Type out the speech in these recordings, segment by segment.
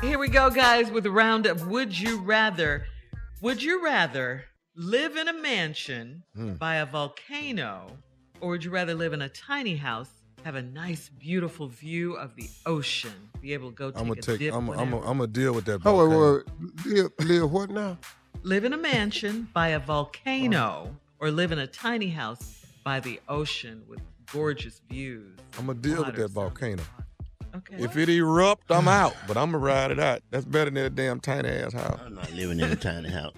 Here we go, guys, with a round of Would You Rather. Would you rather live in a mansion by a volcano, or would you rather live in a tiny house, have a nice, beautiful view of the ocean, be able to go take a dip? I'm gonna deal with that. Oh, live what now? Live in a mansion by a volcano, or live in a tiny house by the ocean with gorgeous views. I'm gonna deal with that volcano. Okay. If it erupts, I'm out, but I'm gonna ride it out. That's better than a damn tiny ass house. I'm not living in a tiny house.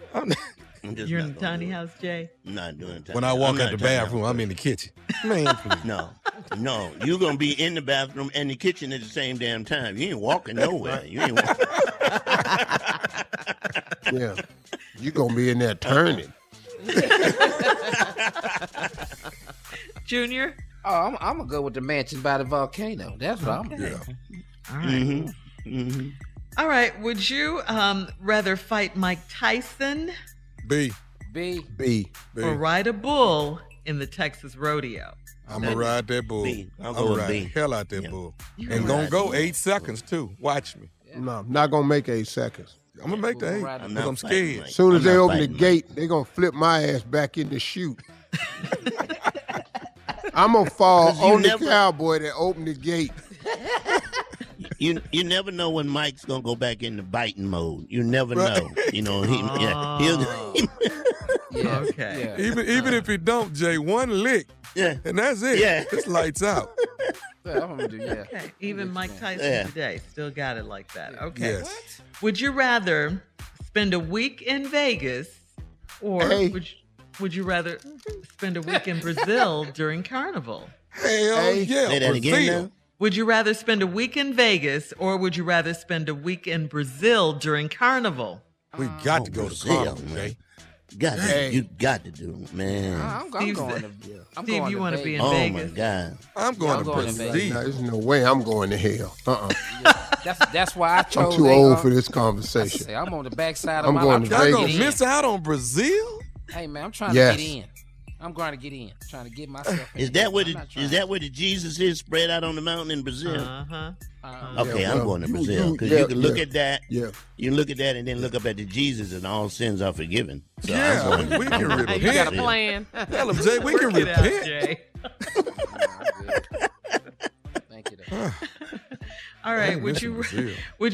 You're in a tiny house, Jay? I'm not doing tiny house. When I walk out the bathroom, I'm in the kitchen. Man, please. No. You're going to be in the bathroom and the kitchen at the same damn time. You ain't walking nowhere. Yeah. You're going to be in there turning. Junior? Oh, I'm going to go with the mansion by the volcano. That's what I'm going to do. All right. Mm-hmm. All right. Would you rather fight Mike Tyson? B. Or ride a bull in the Texas rodeo. I'm going to ride that bull. I'm going to ride the hell out that bull. And going to go 8 seconds, too. Watch me. Yeah. No, I'm not going to make 8 seconds. I'm going to make the 8 because I'm scared. As soon as they open the gate, they're going to flip my ass back in the chute. I'm going to fall on the cowboy that opened the gate. You never know when Mike's gonna go back into biting mode. You never know. You know he'll Even if he don't, Jay, one lick. Yeah. And that's it. Yeah. It's lights out. Okay. Even Mike Tyson today still got it like that. Okay. Yes. What? Would you rather spend a week in Vegas or would you rather spend a week in Brazil during Carnival? Hell yeah. Say that again now. Would you rather spend a week in Vegas or would you rather spend a week in Brazil during Carnival? We got to go to Carnival, man. You got to do it, man. I'm going to Brazil. Steve, you want to be in Vegas? Oh, my God. I'm going to Brazil. No, there's no way I'm going to hell. Uh-uh. Yeah. That's why I chose. I'm too old for this conversation. I'm on the backside of my life. Y'all going to miss out on Brazil? Hey, man, I'm trying to get in. I'm going to get in. I'm trying to get myself in. Is that where the Jesus is spread out on the mountain in Brazil? Uh-huh. Okay, yeah, well, I'm going to Brazil because you can look at that. Yeah. You look at that and then look up at the Jesus and all sins are forgiven. So yeah, we can repent. You got a plan. Tell him, Jay, we can repent. Thank you. All right, would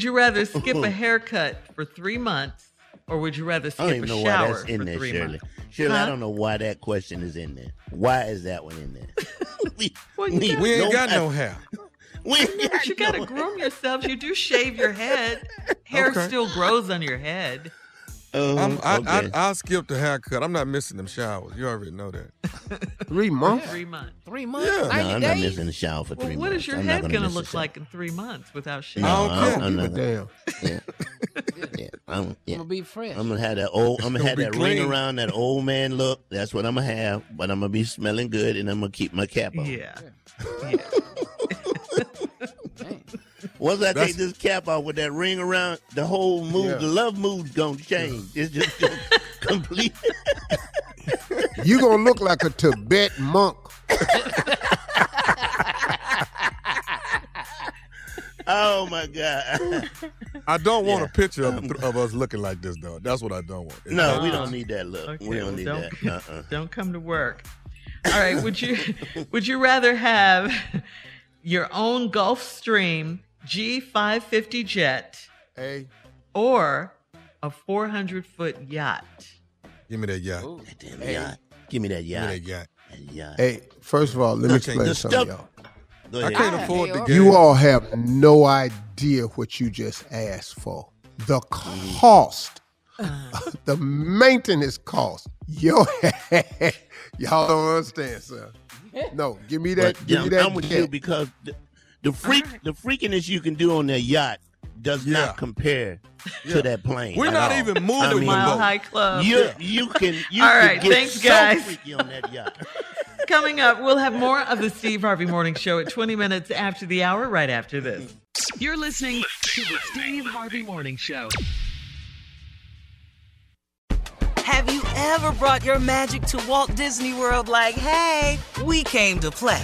you rather skip a haircut for 3 months or would you rather skip a shower for 3 months? I don't even know why that's in there, Shirley. Shirley, I don't know why that question is in there. Why is that one in there? we ain't got no hair. But you got to groom yourself. You do shave your head. Hair still grows on your head. I'll skip the haircut. I'm not missing them showers. You already know that. 3 months? 3 months. 3 months? Yeah. No, I'm not missing the shower for 3 months. What is your head going to look like in 3 months without shaving? I don't care. Yeah. Yeah. I'm going to be fresh. I'm going to have that ring around, that old man look. That's what I'm going to have. But I'm going to be smelling good, and I'm going to keep my cap on. Yeah. Once I take this cap off with that ring around, the whole mood, the love mood's gonna change. Yeah. It's just gonna complete. You gonna look like a Tibet monk. Oh my God! I don't want a picture of us looking like this, though. That's what I don't want. We don't need that look. Okay, we don't need that. Don't come to work. All right, would you rather have your own Gulfstream G550 jet or a 400-foot yacht? Give me that yacht. Ooh, damn yacht. Give me that yacht. Give me that yacht. Hey, first of all, let me explain something, y'all. I can't afford the game. You all have no idea what you just asked for. The cost, the maintenance cost. Y'all don't understand, sir. No, give me that. I'm with you because the freakiness you can do on that yacht does not compare to that plane. We're not even moving the Mile High Club. You can. All right, thanks, guys. Freaky on that yacht. Coming up, we'll have more of the Steve Harvey Morning Show at 20 minutes after the hour. Right after this, you're listening to the Steve Harvey Morning Show. Have you ever brought your magic to Walt Disney World like, hey, we came to play?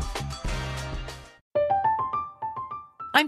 I'm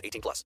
18+.